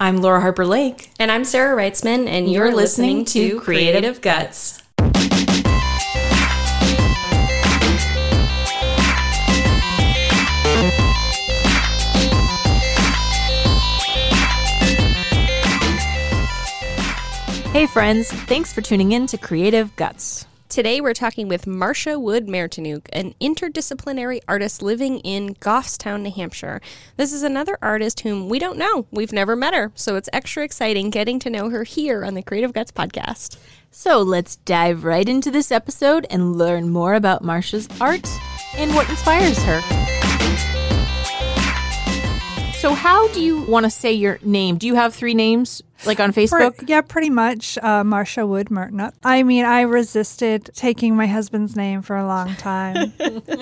I'm Laura Harper Lake. And I'm Sarah Reitzman, and you're listening to Creative Guts. Hey friends, thanks for tuning in to Creative Guts. Today we're talking with Marsha Wood-Mertinooke, an interdisciplinary artist living in Goffstown, New Hampshire. This is another artist whom we don't know. We've never met her, so it's extra exciting getting to know her here on the Creative Guts podcast. So let's dive right into this episode and learn more about Marsha's art and what inspires her. So how do you want to say your name? Do you have three names, like on Facebook? Yeah, pretty much. Marsha Wood-Mertinooke. I mean, I resisted taking my husband's name for a long time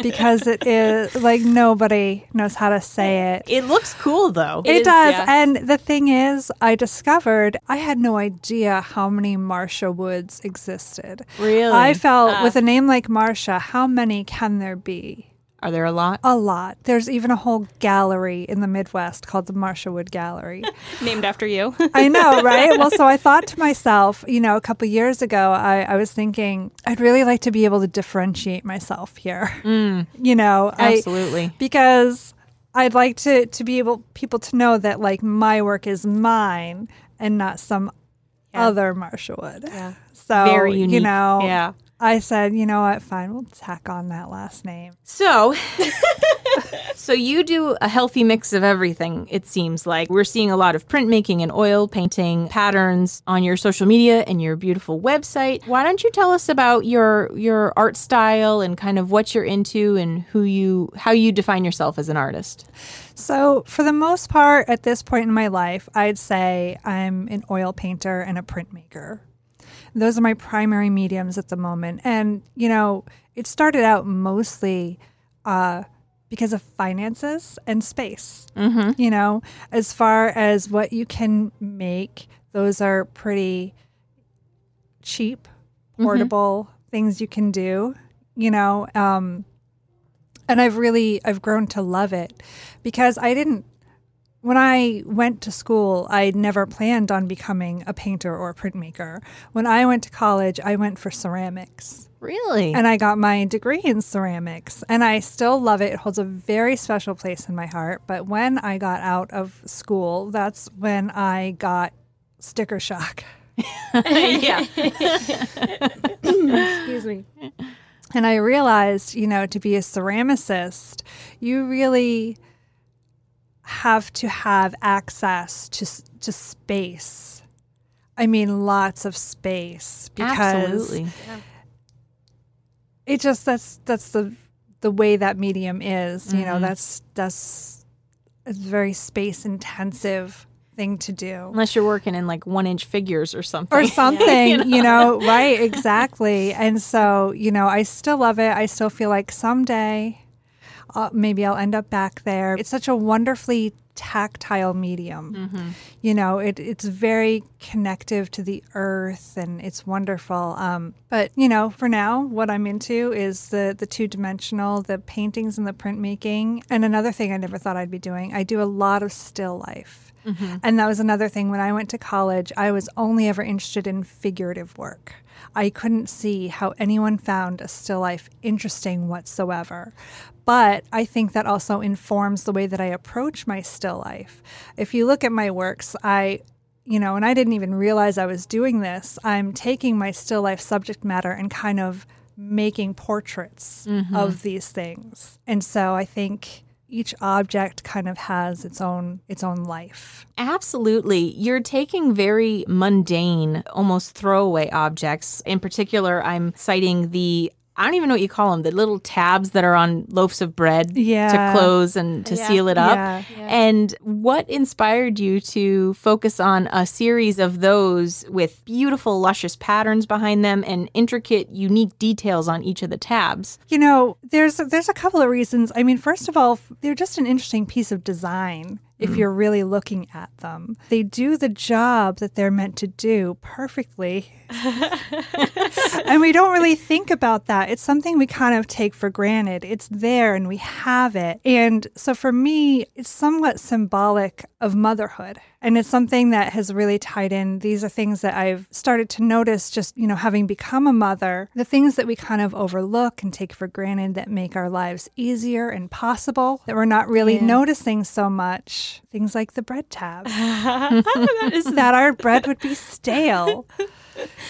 because it is, like, nobody knows how to say it. It looks cool, though. It does. Yeah. And the thing is, I discovered I had no idea how many Marsha Woods existed. Really? I felt with a name like Marsha, how many can there be? Are there a lot? A lot. There's even a whole gallery in the Midwest called the Marsha Wood Gallery. Named after you. I know, right? Well, so I thought to myself, you know, a couple years ago, I was thinking, I'd really like to be able to differentiate myself here. Mm, you know? Absolutely. Because I'd like to be able people to know that, like, my work is mine and not some other Marsha Wood. Yeah. So, very unique. You know. Yeah. I said, you know what, fine, we'll tack on that last name. So, so you do a healthy mix of everything, it seems like. We're seeing a lot of printmaking and oil painting patterns on your social media and your beautiful website. Why don't you tell us about your art style and kind of what you're into and how you define yourself as an artist? So for the most part, at this point in my life, I'd say I'm an oil painter and a printmaker. Those are my primary mediums at the moment. And, you know, it started out mostly because of finances and space. Mm-hmm. You know, as far as what you can make, those are pretty cheap, portable things you can do, you know. And I've grown to love it because when I went to school, I never planned on becoming a painter or a printmaker. When I went to college, I went for ceramics. Really? And I got my degree in ceramics, and I still love it. It holds a very special place in my heart. But when I got out of school, that's when I got sticker shock. Yeah. Excuse me. And I realized, you know, to be a ceramicist, you really have to have access to space. I mean, lots of space, because it just that's the way that medium is. You know, that's a very space intensive thing to do. Unless you're working in like 1-inch figures or something. You know, right? Exactly. And so, you know, I still love it. I still feel like someday. Maybe I'll end up back there. It's such a wonderfully tactile medium. Mm-hmm. You know, it's very connective to the earth, and it's wonderful. But, you know, for now, what I'm into is the two-dimensional, the paintings and the printmaking. And another thing I never thought I'd be doing, I do a lot of still life. Mm-hmm. And that was another thing. When I went to college, I was only ever interested in figurative work. I couldn't see how anyone found a still life interesting whatsoever. But I think that also informs the way that I approach my still life. If you look at my works, and I didn't even realize I was doing this, I'm taking my still life subject matter and kind of making portraits of these things. And so I think each object kind of has its own life. Absolutely. You're taking very mundane, almost throwaway objects. In particular, I'm citing I don't even know what you call them, the little tabs that are on loaves of bread to close and to seal it up. Yeah. Yeah. And what inspired you to focus on a series of those with beautiful, luscious patterns behind them and intricate, unique details on each of the tabs? You know, there's a couple of reasons. I mean, first of all, they're just an interesting piece of design. If you're really looking at them, they do the job that they're meant to do perfectly. And we don't really think about that. It's something we kind of take for granted. It's there and we have it. And so for me, it's somewhat symbolic of motherhood. And it's something that has really tied in. These are things that I've started to notice just, you know, having become a mother, the things that we kind of overlook and take for granted that make our lives easier and possible, that we're not really noticing so much. Things like the bread tab. That our bread would be stale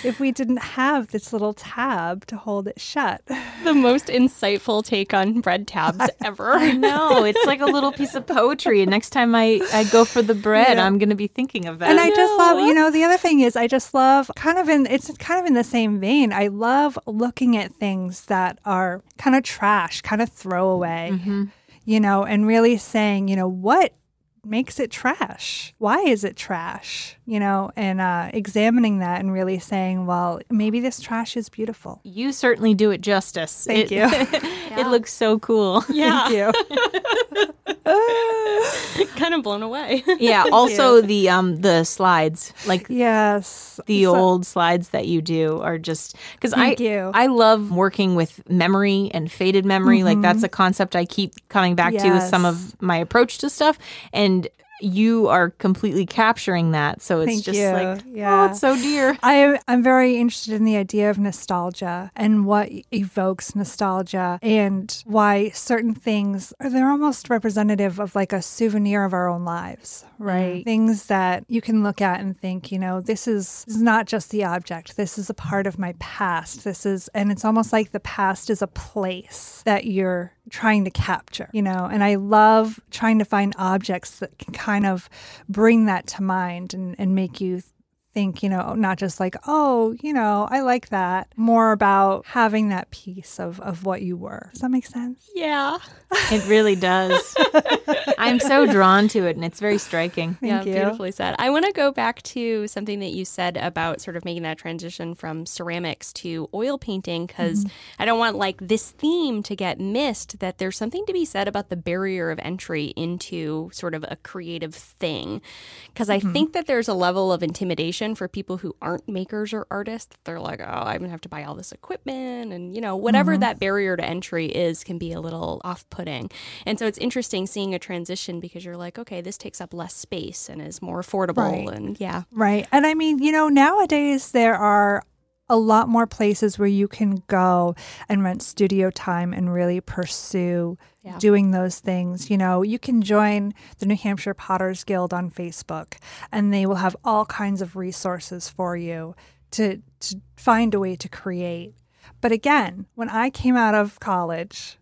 if we didn't have this little tab to hold it shut. The most insightful take on bread tabs ever. I know. It's like a little piece of poetry. Next time I go for the bread, I'm going to be thinking of that. And I just love, you know, the other thing is I just love kind of in the same vein. I love looking at things that are kind of trash, kind of throwaway, you know, and really saying, you know, what makes it trash? Why is it trash? You know, and examining that and really saying, well, maybe this trash is beautiful. You certainly do it justice. Thank you. It looks so cool. Yeah. Thank you. Kind of blown away. Yeah. Also the slides, like old slides that you do are just, because I love working with memory and faded memory. Like that's a concept I keep coming back to with some of my approach to stuff. And you are completely capturing that. So it's oh, it's so dear. I'm very interested in the idea of nostalgia and what evokes nostalgia and why certain things, they're almost representative of like a souvenir of our own lives, right? Things that you can look at and think, you know, this is not just the object. This is a part of my past. And it's almost like the past is a place that you're trying to capture, you know, and I love trying to find objects that can kind of bring that to mind and make you think, you know, not just like, oh, you know, I like that. More about having that piece of what you were. Does that make sense? Yeah. It really does. I'm so drawn to it and it's very striking. Thank you. Beautifully said. I want to go back to something that you said about sort of making that transition from ceramics to oil painting, because I don't want like this theme to get missed, that there's something to be said about the barrier of entry into sort of a creative thing. Because I think that there's a level of intimidation for people who aren't makers or artists. They're like, oh, I'm gonna have to buy all this equipment, and you know, whatever that barrier to entry is can be a little off-putting. And so it's interesting seeing a transition, because you're like, okay, this takes up less space and is more affordable. Right. And and I mean, you know, nowadays there are a lot more places where you can go and rent studio time and really pursue doing those things. You know, you can join the New Hampshire Potters Guild on Facebook, and they will have all kinds of resources for you to find a way to create. But again, when I came out of college,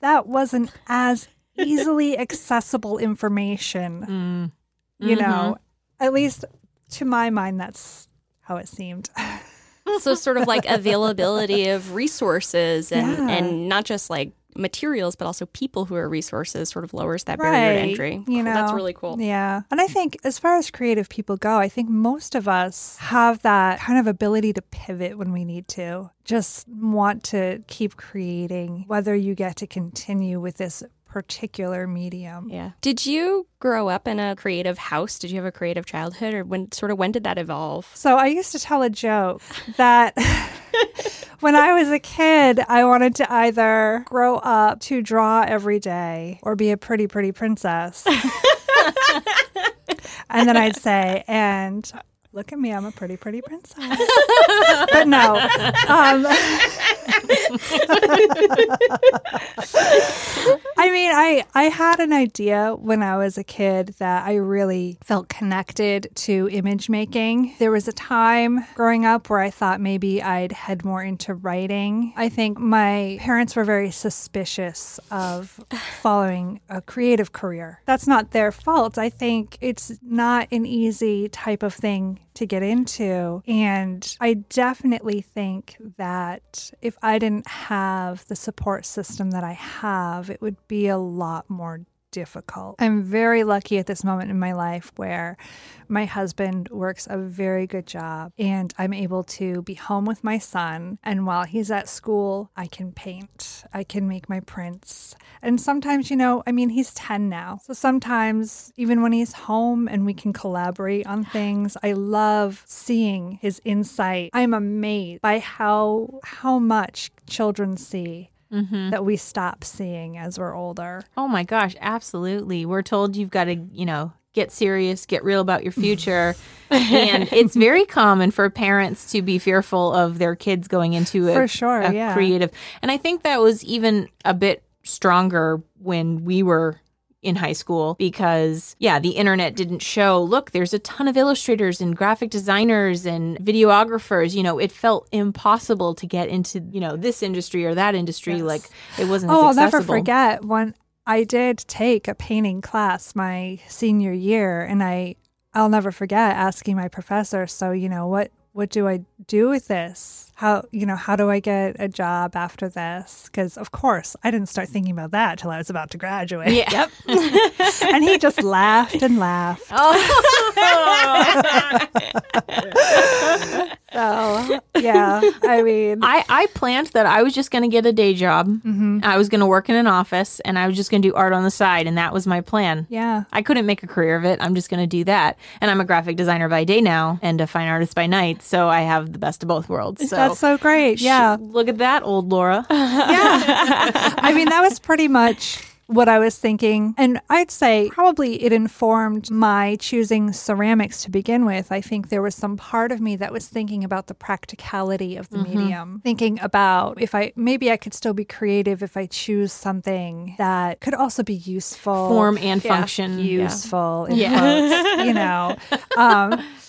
that wasn't as easily accessible information, you know, at least to my mind, that's how it seemed. So sort of like availability of resources and not just like materials, but also people who are resources, sort of lowers that barrier to entry. You know, that's really cool. Yeah. And I think as far as creative people go, I think most of us have that kind of ability to pivot when we need to. Just want to keep creating, whether you get to continue with this particular medium. Yeah. Did you grow up in a creative house? Did you have a creative childhood, or when did that evolve? So I used to tell a joke that when I was a kid, I wanted to either grow up to draw every day or be a pretty, pretty princess. And then I'd say, and look at me, I'm a pretty, pretty princess. But no. I mean, I had an idea when I was a kid that I really felt connected to image making. There was a time growing up where I thought maybe I'd head more into writing. I think my parents were very suspicious of following a creative career. That's not their fault. I think it's not an easy type of thing to get into. And I definitely think that if I didn't have the support system that I have, it would be a lot more difficult. I'm very lucky at this moment in my life where my husband works a very good job and I'm able to be home with my son. And while he's at school, I can paint, I can make my prints. And sometimes, you know, I mean, he's 10 now. So sometimes even when he's home and we can collaborate on things, I love seeing his insight. I'm amazed by how much children see that we stop seeing as we're older. Oh my gosh, absolutely. We're told you've got to, you know, get serious, get real about your future. And it's very common for parents to be fearful of their kids going into a, creative. And I think that was even a bit stronger when we were in high school because, yeah, the internet didn't show, look, there's a ton of illustrators and graphic designers and videographers. You know, it felt impossible to get into, you know, this industry or that industry. Yes. Like, it wasn't as accessible. I'll never forget when I did take a painting class my senior year, and I'll never forget asking my professor, so, you know, what do I do with this? How, you know, how do I get a job after this? Because, of course, I didn't start thinking about that till I was about to graduate. Yeah. Yep. And he just laughed and laughed. Oh. So, yeah, I mean. I planned that I was just going to get a day job. Mm-hmm. I was going to work in an office, and I was just going to do art on the side, and that was my plan. Yeah. I couldn't make a career of it. I'm just going to do that. And I'm a graphic designer by day now and a fine artist by night, so I have the best of both worlds. So. That's so great. Yeah. Look at that, old Laura. Yeah. I mean, that was pretty much what I was thinking. And I'd say probably it informed my choosing ceramics to begin with. I think there was some part of me that was thinking about the practicality of the medium, thinking about if maybe I could still be creative if I choose something that could also be useful. Form and function. Useful in quotes, you know.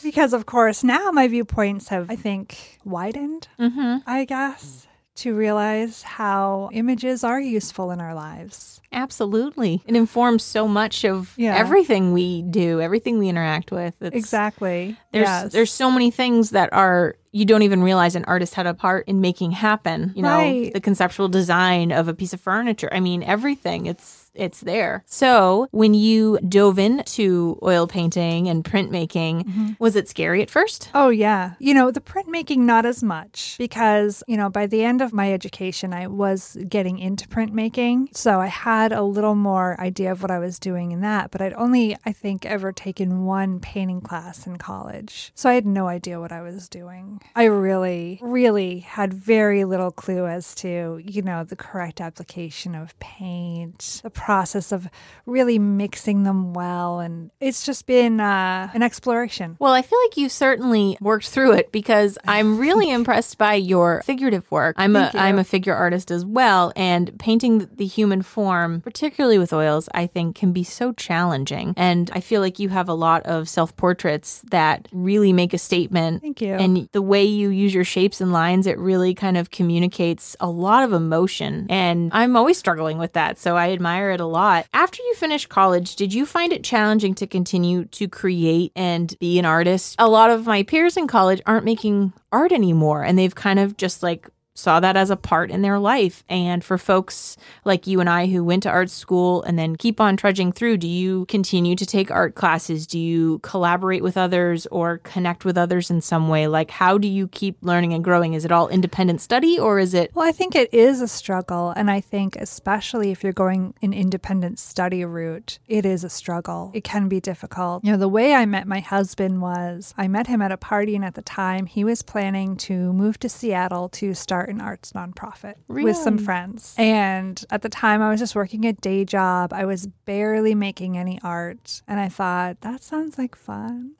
Because, of course, now my viewpoints have, I think, widened, I guess, to realize how images are useful in our lives. Absolutely. It informs so much of everything we do, everything we interact with. Exactly. There's so many things that are, you don't even realize an artist had a part in making happen. You know, the conceptual design of a piece of furniture. I mean, everything. It's there. So when you dove into oil painting and printmaking, was it scary at first? Oh, yeah. You know, the printmaking, not as much because, you know, by the end of my education, I was getting into printmaking. So I had a little more idea of what I was doing in that. But I'd only, I think, ever taken one painting class in college. So I had no idea what I was doing. I really, really had very little clue as to, you know, the correct application of paint, the process of really mixing them well, and it's just been an exploration. Well, I feel like you certainly worked through it because I'm really impressed by your figurative work. I'm a figure artist as well, and painting the human form, particularly with oils, I think can be so challenging. And I feel like you have a lot of self-portraits that really make a statement. Thank you. And the way you use your shapes and lines, it really kind of communicates a lot of emotion. And I'm always struggling with that, so I admire it a lot. After you finished college, did you find it challenging to continue to create and be an artist? A lot of my peers in college aren't making art anymore, and they've kind of just like saw that as a part in their life. And for folks like you and I who went to art school and then keep on trudging through, do you continue to take art classes? Do you collaborate with others or connect with others in some way? Like, how do you keep learning and growing? Is it all independent study or is it? Well, I think it is a struggle. And I think especially if you're going an independent study route, it is a struggle. It can be difficult. You know, the way I met my husband was I met him at a party, and at the time he was planning to move to Seattle to start an arts nonprofit with some friends. And at the time, I was just working a day job. I was barely making any art. And I thought, that sounds like fun.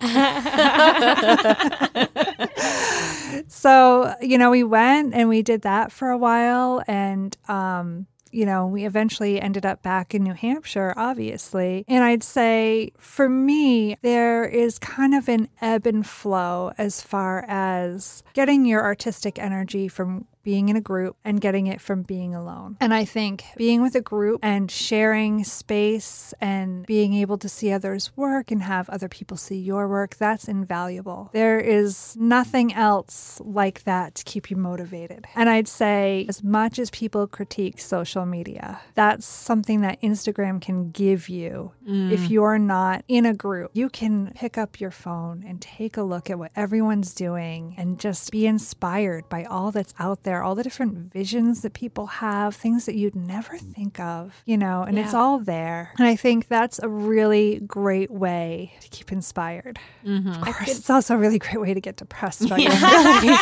So, you know, we went and we did that for a while. And, you know, we eventually ended up back in New Hampshire, obviously. And I'd say for me, there is kind of an ebb and flow as far as getting your artistic energy from being in a group and getting it from being alone. And I think being with a group and sharing space and being able to see others' work and have other people see your work, that's invaluable. There is nothing else like that to keep you motivated. And I'd say as much as people critique social media, that's something that Instagram can give you. If you're not in a group, you can pick up your phone and take a look at what everyone's doing and just be inspired by all that's out there there, all the different visions that people have, things that you'd never think of, you know, and it's all there. And I think that's a really great way to keep inspired. Mm-hmm. Of course, it's also a really great way to get depressed about your abilities.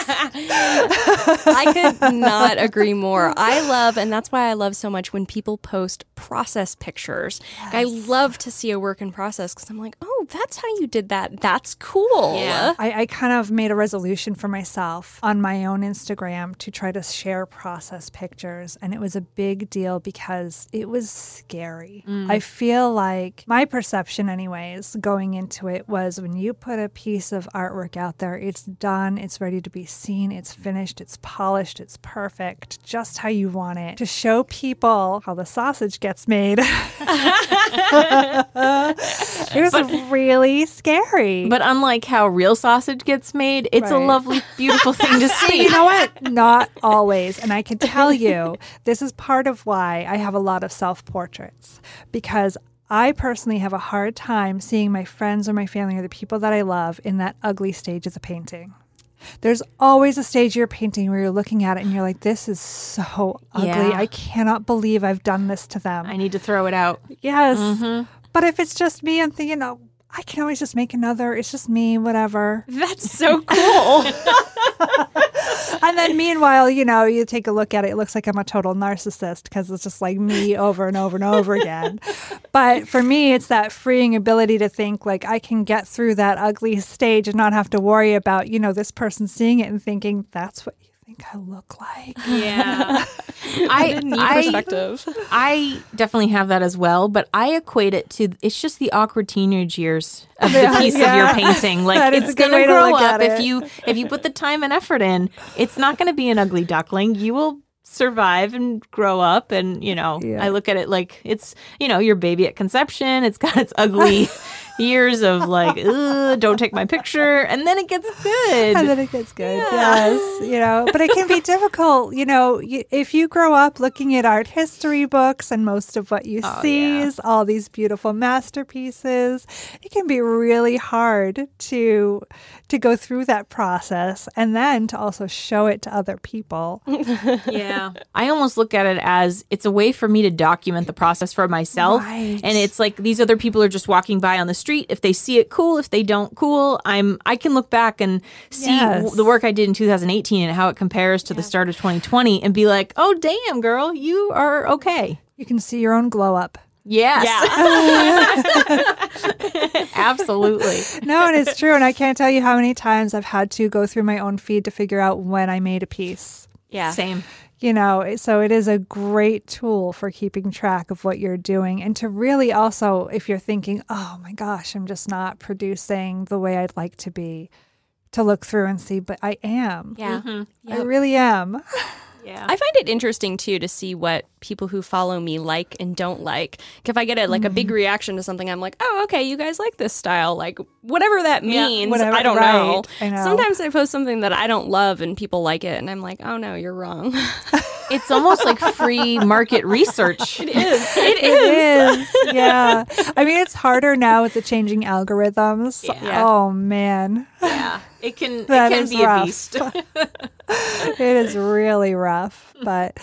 I could not agree more. I love, and that's why I love so much when people post process pictures. Yes. I love to see a work in process because I'm like, oh, that's how you did that. That's cool. Yeah. I kind of made a resolution for myself on my own Instagram to try to share process pictures. And it was a big deal because it was scary. Mm. I feel like my perception anyways going into it was when you put a piece of artwork out there, it's done, it's ready to be seen, it's finished, it's polished, it's perfect, just how you want it. To show people how the sausage gets made. It was really scary. But unlike how real sausage gets made, it's a lovely, beautiful thing to see. You know what? Not always. And I can tell you, this is part of why I have a lot of self-portraits, because I personally have a hard time seeing my friends or my family or the people that I love in that ugly stage of the painting. There's always a stage of your painting where you're looking at it and you're like, this is so ugly. Yeah. I cannot believe I've done this to them. I need to throw it out. Yes. Mm-hmm. But if it's just me, I'm thinking, oh, I can always just make another. It's just me, whatever. That's so cool. And then meanwhile, you know, you take a look at it. It looks like I'm a total narcissist because it's just like me over and over and over again. But for me, it's that freeing ability to think like I can get through that ugly stage and not have to worry about, you know, this person seeing it and thinking that's what you think I look like. Yeah. I definitely have that as well, but I equate it to it's just the awkward teenage years of the piece of your painting. Like it's gonna grow up if you put the time and effort in. It's not gonna be an ugly duckling. You will survive and grow up, and you know, I look at it like it's, you know, your baby at conception. It's got its ugly years of like, don't take my picture, and then it gets good. And then it gets good, yes. You know, but it can be difficult, you know, if you grow up looking at art history books and most of what you see is all these beautiful masterpieces, it can be really hard to go through that process and then to also show it to other people. Yeah. I almost look at it as it's a way for me to document the process for myself. Right. And it's like these other people are just walking by on the street. If they see it, cool. If they don't, cool. I can look back and see the work I did in 2018 and how it compares to the start of 2020 and be like, oh, damn, girl, you are okay. You can see your own glow up. Yes. Yeah. Absolutely. No, and it's true. And I can't tell you how many times I've had to go through my own feed to figure out when I made a piece. Yeah. Same. You know, so it is a great tool for keeping track of what you're doing and to really also, if you're thinking, oh my gosh, I'm just not producing the way I'd like to be, to look through and see, but I am. Yeah. Mm-hmm. Yep. I really am. Yeah. I find it interesting, too, to see what people who follow me like and don't like. If I get a big reaction to something, I'm like, oh, okay, you guys like this style. Like, whatever that means, whatever, I don't know. I know. Sometimes I post something that I don't love and people like it, and I'm like, oh, no, you're wrong. It's almost like free market research. It is. It is. Yeah. I mean, it's harder now with the changing algorithms. Yeah. Oh, man. Yeah. It can be rough. A beast. It is really rough, but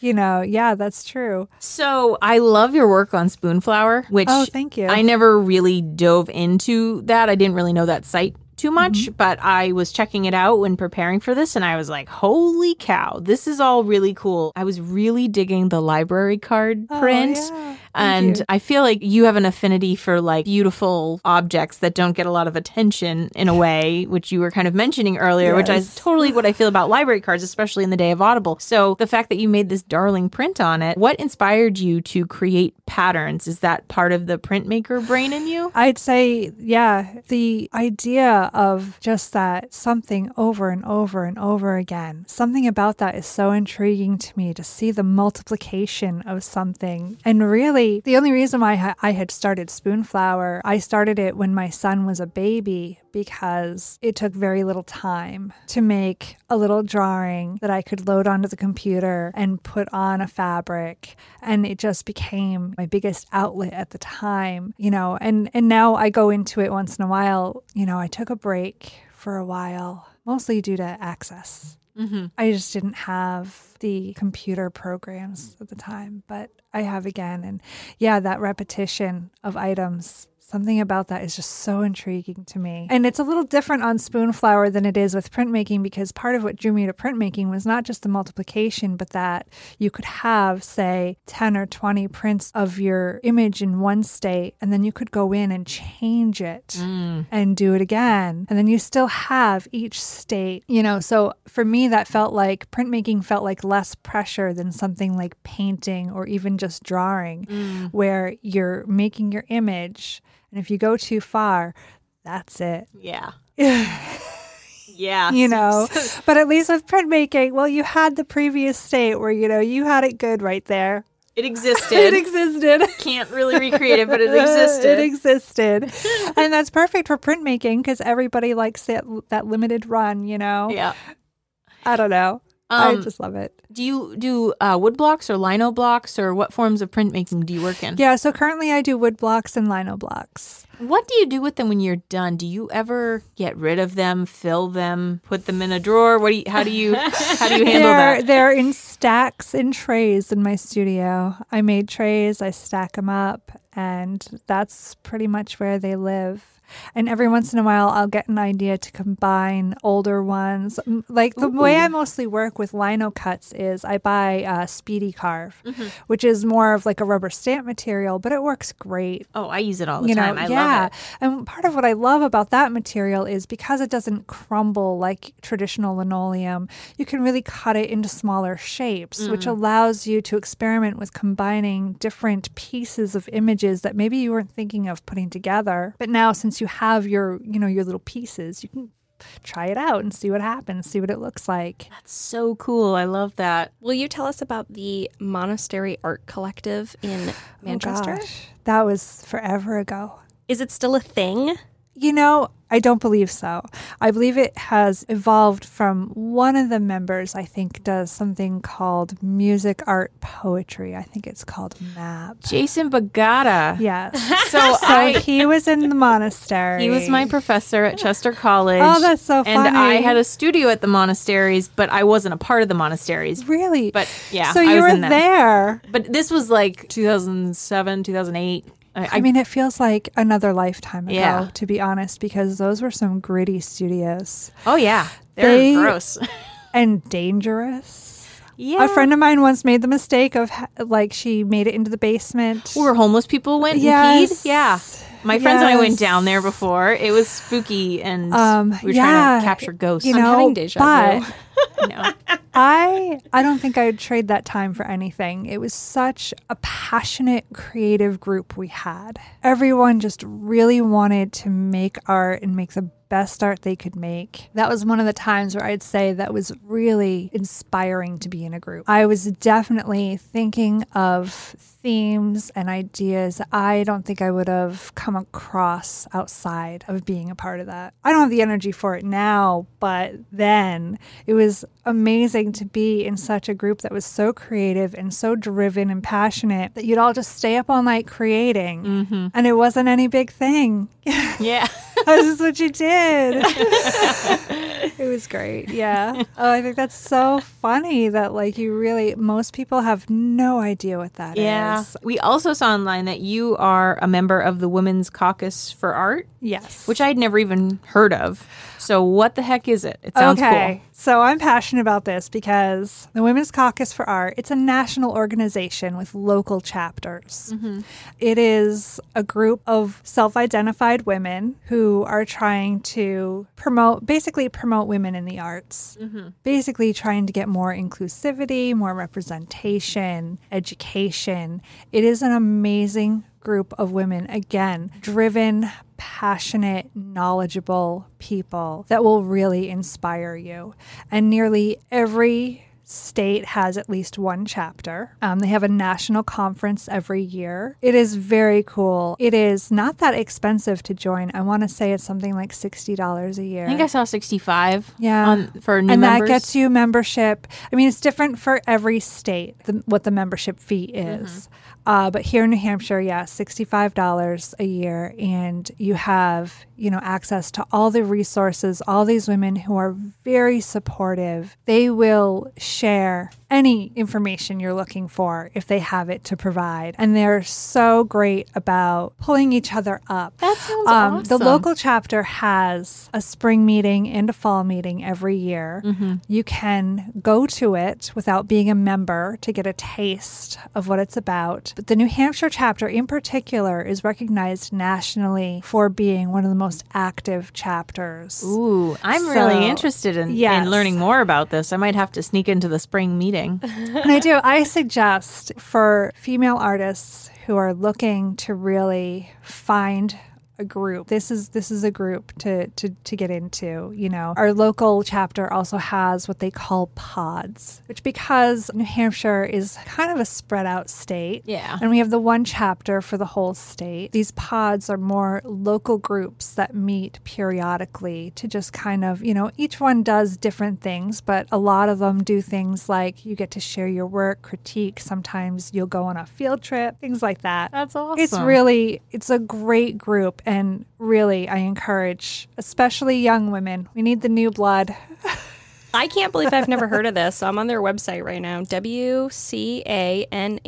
you know, yeah, that's true. So I love your work on Spoonflower, which thank you. I never really dove into that. I didn't really know that site too much, but I was checking it out when preparing for this, and I was like, holy cow, this is all really cool. I was really digging the library card print. Yeah. And I feel like you have an affinity for like beautiful objects that don't get a lot of attention in a way, which you were kind of mentioning earlier, which is totally what I feel about library cards, especially in the day of Audible. So the fact that you made this darling print on it, what inspired you to create patterns? Is that part of the printmaker brain in you? I'd say, yeah, the idea of just that something over and over and over again. Something about that is so intriguing to me, to see the multiplication of something. And really, the only reason why I had started Spoonflower, I started it when my son was a baby because it took very little time to make a little drawing that I could load onto the computer and put on a fabric. And it just became my biggest outlet at the time, you know, and now I go into it once in a while. You know, I took a break for a while, mostly due to access. Mm-hmm. I just didn't have the computer programs at the time, but I have again. And yeah, that repetition of items, something about that is just so intriguing to me. And it's a little different on Spoonflower than it is with printmaking, because part of what drew me to printmaking was not just the multiplication, but that you could have, say, 10 or 20 prints of your image in one state, and then you could go in and change it and do it again. And then you still have each state, you know. So for me, that felt like printmaking felt like less pressure than something like painting or even just drawing, where you're making your image. And if you go too far, that's it. Yeah. Yeah. You know, but at least with printmaking, well, you had the previous state where, you know, you had it good right there. It existed. It existed. Can't really recreate it, but it existed. It existed. And that's perfect for printmaking because everybody likes that limited run, you know? Yeah. I don't know. I just love it. Do you do wood blocks or lino blocks, or what forms of printmaking do you work in? Yeah, so currently I do wood blocks and lino blocks. What do you do with them when you're done? Do you ever get rid of them, fill them, put them in a drawer? How do you handle that? They're in stacks and trays in my studio. I made trays, I stack them up, and that's pretty much where they live. And every once in a while, I'll get an idea to combine older ones. Like the way I mostly work with lino cuts is I buy Speedy Carve, which is more of like a rubber stamp material, but it works great. Oh, I use it all the time. I love it. And part of what I love about that material is because it doesn't crumble like traditional linoleum, you can really cut it into smaller shapes, which allows you to experiment with combining different pieces of images that maybe you weren't thinking of putting together. But now, since you have your little pieces, you can try it out and see what happens, see what it looks like. That's so cool. I love that. Will you tell us about the Monastery Art Collective in Manchester? Oh gosh, that was forever ago. Is it still a thing? You know, I don't believe so. I believe it has evolved from one of the members, I think, does something called music, art, poetry. I think it's called MAP. Jason Bagatta. Yes. So he was in the monastery. He was my professor at Chester College. Oh, that's so funny. And I had a studio at the monasteries, but I wasn't a part of the monasteries. Really? But yeah, so you were there. But this was like 2007, 2008. I mean, it feels like another lifetime ago, to be honest, because those were some gritty studios. Oh, yeah. They were gross. And dangerous. Yeah. A friend of mine once made the mistake of, like, she made it into the basement. Where homeless people went and peed? Yeah. My friends and I went down there before. It was spooky, and we were trying to capture ghosts. You know, I'm having deja vu. No. I don't think I would trade that time for anything. It was such a passionate, creative group we had. Everyone just really wanted to make art and make the best art they could make. That was one of the times where I'd say that was really inspiring to be in a group. I was definitely thinking of themes and ideas I don't think I would have come across outside of being a part of that. I don't have the energy for it now, but then it was amazing to be in such a group that was so creative and so driven and passionate that you'd all just stay up all night creating, and it wasn't any big thing. Yeah. That's just what you did. It was great. Yeah. Oh, I think that's so funny that, like, most people have no idea what that is. We also saw online that you are a member of the Women's Caucus for Art. Yes. Which I'd never even heard of. So what the heck is it? It sounds cool. So I'm passionate about this because the Women's Caucus for Art, it's a national organization with local chapters. It is a group of self-identified women who are trying to promote women in the arts, basically trying to get more inclusivity, more representation, education. It is an amazing group of women, again, driven, passionate, knowledgeable people that will really inspire you. And nearly every state has at least one chapter. They have a national conference every year. It is very cool. It is not that expensive to join. I want to say it's something like $60 a year. I think I saw $65 for new members. And that gets you membership. I mean, it's different for every state, what the membership fee is. But here in New Hampshire, yeah, $65 a year. And you have, you know, access to all the resources, all these women who are very supportive. They will share any information you're looking for if they have it to provide. And they're so great about pulling each other up. That sounds awesome. The local chapter has a spring meeting and a fall meeting every year. Mm-hmm. You can go to it without being a member to get a taste of what it's about. But the New Hampshire chapter in particular is recognized nationally for being one of the most active chapters. Ooh, I'm really interested in learning more about this. I might have to sneak into the spring meeting. And I suggest for female artists who are looking to really find a group. This is a group to get into, you know. Our local chapter also has what they call pods, which because New Hampshire is kind of a spread out state. Yeah. And we have the one chapter for the whole state. These pods are more local groups that meet periodically to just kind of, you know, each one does different things, but a lot of them do things like you get to share your work, critique. Sometimes you'll go on a field trip, things like that. That's awesome. It's a great group. And really, I encourage, especially young women, we need the new blood. I can't believe I've never heard of this. I'm on their website right now, WCANH.org.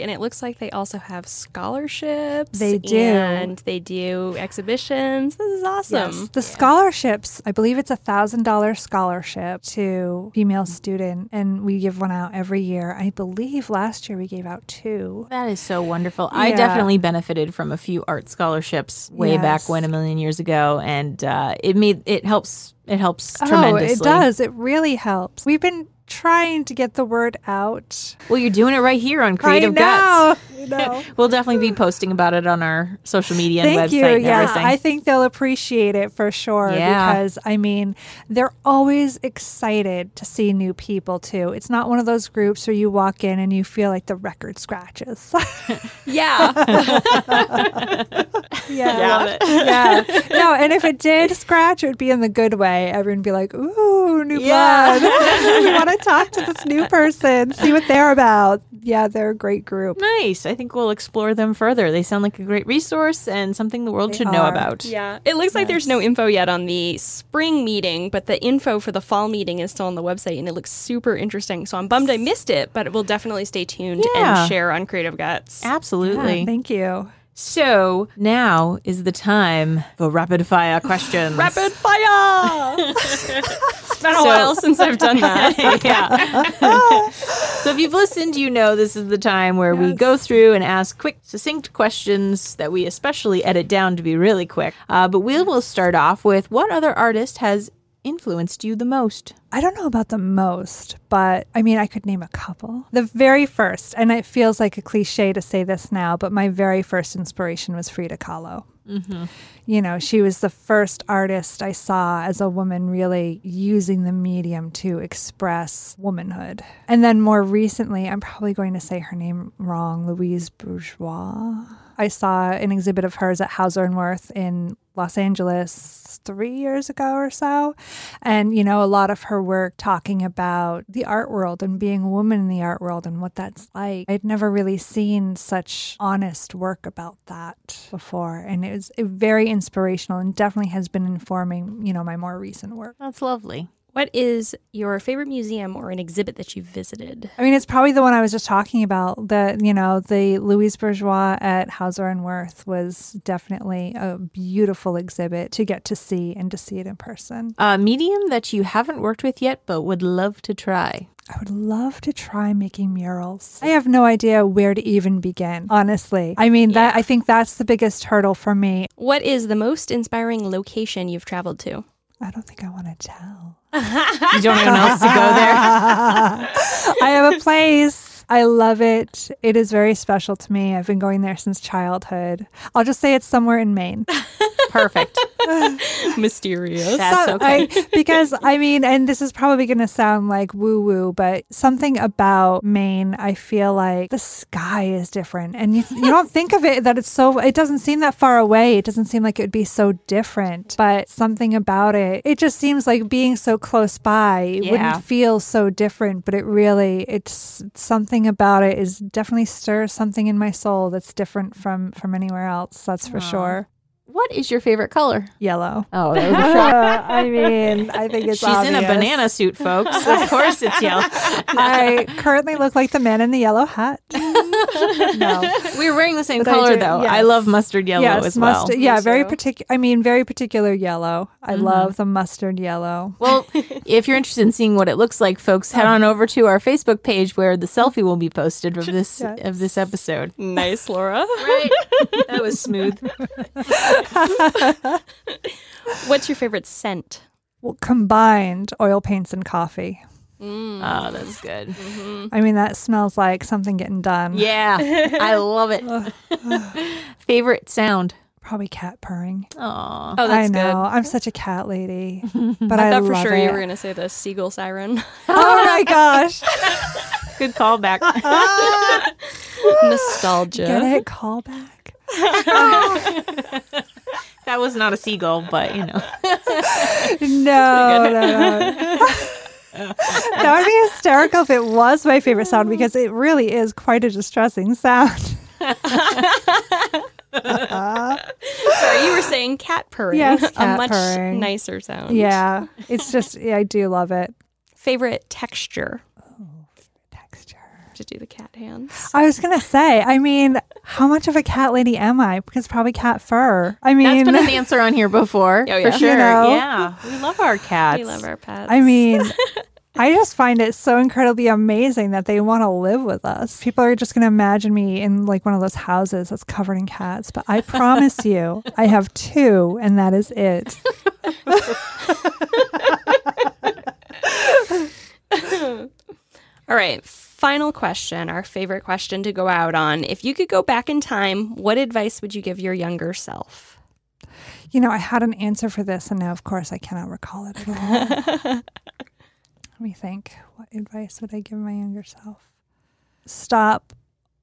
And it looks like they also have scholarships. They do. And they do exhibitions. This is awesome. Yes. The scholarships, I believe it's a $1,000 scholarship to female student. And we give one out every year. I believe last year we gave out two. That is so wonderful. Yeah. I definitely benefited from a few art scholarships way back when, a million years ago. And it helps tremendously. Oh, it does. It really helps. We've been trying to get the word out. Well, you're doing it right here on Creative Guts. I know. We'll definitely be posting about it on our social media and website and everything. I think they'll appreciate it for sure because, I mean, they're always excited to see new people, too. It's not one of those groups where you walk in and you feel like the record scratches. No, and if it did scratch, it would be in the good way. Everyone would be like, ooh, new blood. We want to talk to this new person, see what they're about. Yeah, they're a great group. Nice. I think we'll explore them further. They sound like a great resource and something the world should know about. Yeah. It looks like there's no info yet on the spring meeting, but the info for the fall meeting is still on the website, and it looks super interesting. So I'm bummed I missed it, but we'll definitely stay tuned and share on Creative Guts. Absolutely. Yeah, thank you. So now is the time for rapid fire questions. Rapid fire! It's been a while since I've done that. So if you've listened, you know this is the time where we go through and ask quick, succinct questions that we especially edit down to be really quick. But we will start off with, what other artist has influenced you the most? I don't know about the most, but I mean, I could name a couple. The very first, and it feels like a cliche to say this now, but my very first inspiration was Frida Kahlo. Mm-hmm. You know, she was the first artist I saw as a woman really using the medium to express womanhood. And then more recently, I'm probably going to say her name wrong, Louise Bourgeois. I saw an exhibit of hers at Hauser and Wirth in Los Angeles 3 years ago or so. And, you know, a lot of her work talking about the art world and being a woman in the art world and what that's like. I'd never really seen such honest work about that before. And it was very inspirational and definitely has been informing, you know, my more recent work. That's lovely. What is your favorite museum or an exhibit that you've visited? I mean, it's probably the one I was just talking about. The Louise Bourgeois at Hauser and Wirth was definitely a beautiful exhibit to get to see and to see it in person. A medium that you haven't worked with yet but would love to try? I would love to try making murals. I have no idea where to even begin, honestly. I mean, that I think that's the biggest hurdle for me. What is the most inspiring location you've traveled to? I don't think I want to tell. You don't even know else to go there. I have a place. I love it. It is very special to me. I've been going there since childhood. I'll just say it's somewhere in Maine. Perfect. Mysterious. That's okay. Because this is probably going to sound like woo-woo, but something about Maine, I feel like the sky is different. And you don't think of it that it's so, it doesn't seem that far away. It doesn't seem like it would be so different, but something about it, it just seems like being so close by wouldn't feel so different, but it's something about it is definitely stirs something in my soul that's different from anywhere else. That's for sure. What is your favorite color? Yellow. Oh, that was a shock. I think it's obvious. She's in a banana suit, folks. Of course it's yellow. I currently look like the man in the yellow hat. No. We're wearing the same color, though. Yes. I love mustard yellow as well. Very particular yellow. I love the mustard yellow. Well, if you're interested in seeing what it looks like, folks, head on over to our Facebook page where the selfie will be posted of this of this episode. Nice, Laura. Right. That was smooth. What's your favorite scent? Well, combined oil paints and coffee. Oh, that's good. Mm-hmm. That smells like something getting done. Yeah, I love it. Favorite sound? Probably cat purring. Aww. Oh, that's good. I know. I'm such a cat lady. But I thought for sure you were going to say the seagull siren. Oh, my gosh. Good callback. Nostalgia. Get it? Callback. That was not a seagull, but No. That would be hysterical if it was my favorite sound, because it really is quite a distressing sound. Sorry, you were saying cat purring. Yes, cat purring. Nicer sound. Yeah, it's just I do love it. Favorite texture? To do the cat hands. I was gonna say, how much of a cat lady am I? Because probably cat fur. That's been an answer on here before. Oh, yeah. For sure. Yeah. We love our cats. We love our pets. I just find it so incredibly amazing that they want to live with us. People are just going to imagine me in like one of those houses that's covered in cats. But I promise you, I have two, and that is it. All right. Final question, our favorite question to go out on. If you could go back in time, what advice would you give your younger self? I had an answer for this, and now, of course, I cannot recall it at all. Let me think. What advice would I give my younger self? Stop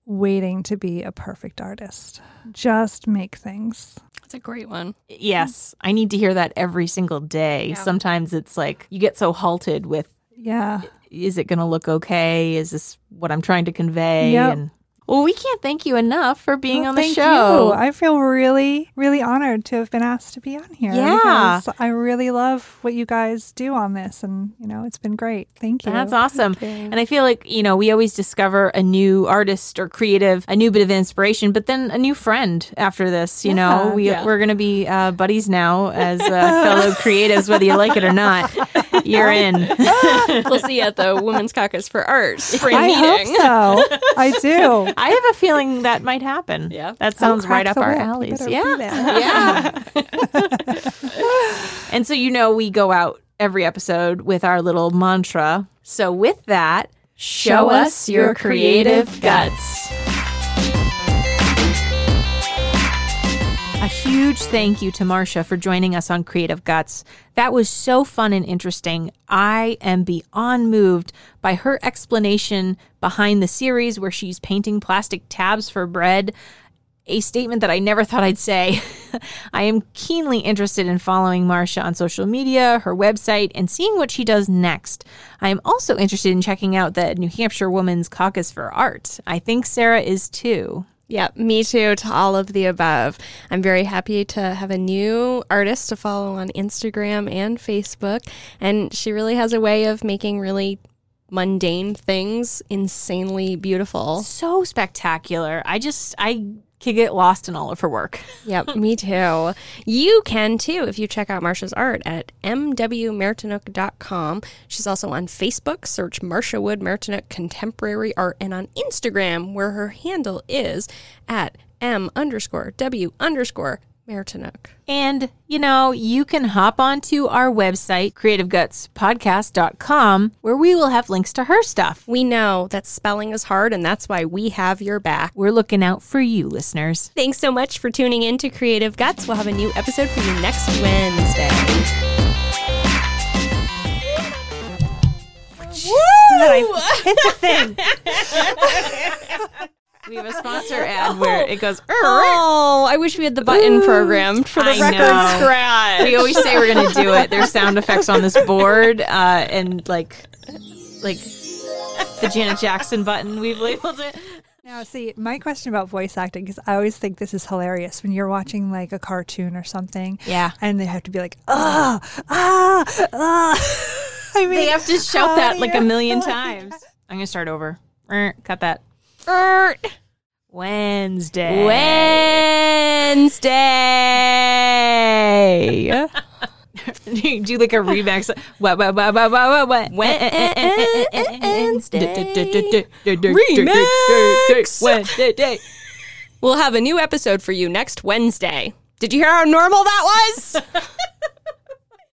waiting to be a perfect artist. Just make things. That's a great one. Yes. I need to hear that every single day. Yeah. Sometimes it's like you get so halted with, is it going to look okay? Is this what I'm trying to convey? Yep. Well, we can't thank you enough for being on the show. Thank you. I feel really, really honored to have been asked to be on here. Yeah. I really love what you guys do on this. And, it's been great. Thank you. That's awesome. And I feel like, we always discover a new artist or creative, a new bit of inspiration, but then a new friend after this. We're going to be buddies now as fellow creatives, whether you like it or not. You're in. We'll see you at the Women's Caucus for Art spring meeting. I hope so. I do. I have a feeling that might happen. Yeah. That sounds right up our alleys. Yeah. Yeah. And so, we go out every episode with our little mantra. So with that, show us your creative guts. A huge thank you to Marsha for joining us on Creative Guts. That was so fun and interesting. I am beyond moved by her explanation behind the series where she's painting plastic tabs for bread, a statement that I never thought I'd say. I am keenly interested in following Marsha on social media, her website, and seeing what she does next. I am also interested in checking out the New Hampshire Women's Caucus for Art. I think Sarah is too. Yeah, me too, to all of the above. I'm very happy to have a new artist to follow on Instagram and Facebook, and she really has a way of making really mundane things insanely beautiful. So spectacular. I could get lost in all of her work. Yep, me too. You can too if you check out Marsha's art at mwmertinooke.com. She's also on Facebook, search Marsha Wood-Mertinooke Contemporary Art, and on Instagram where her handle is at m_w_mertinooke. Mertinooke. And, you know, you can hop onto our website, creativegutspodcast.com, where we will have links to her stuff. We know that spelling is hard, and that's why we have your back. We're looking out for you, listeners. Thanks so much for tuning in to Creative Guts. We'll have a new episode for you next Wednesday. Woo! Hit the thing. We have a sponsor ad where it goes, oh, I wish we had the button programmed for the record scratch. We always say we're going to do it. There's sound effects on this board and like the Janet Jackson button. We've labeled it. Now, see, my question about voice acting, because I always think this is hilarious when you're watching like a cartoon or something. Yeah. And they have to be like, I mean, they have to shout that like a million times. I'm going to start over. Cut that. Wednesday. Do like a remix. What? Wednesday. Remix. Wednesday. We'll have a new episode for you next Wednesday. Did you hear how normal that was?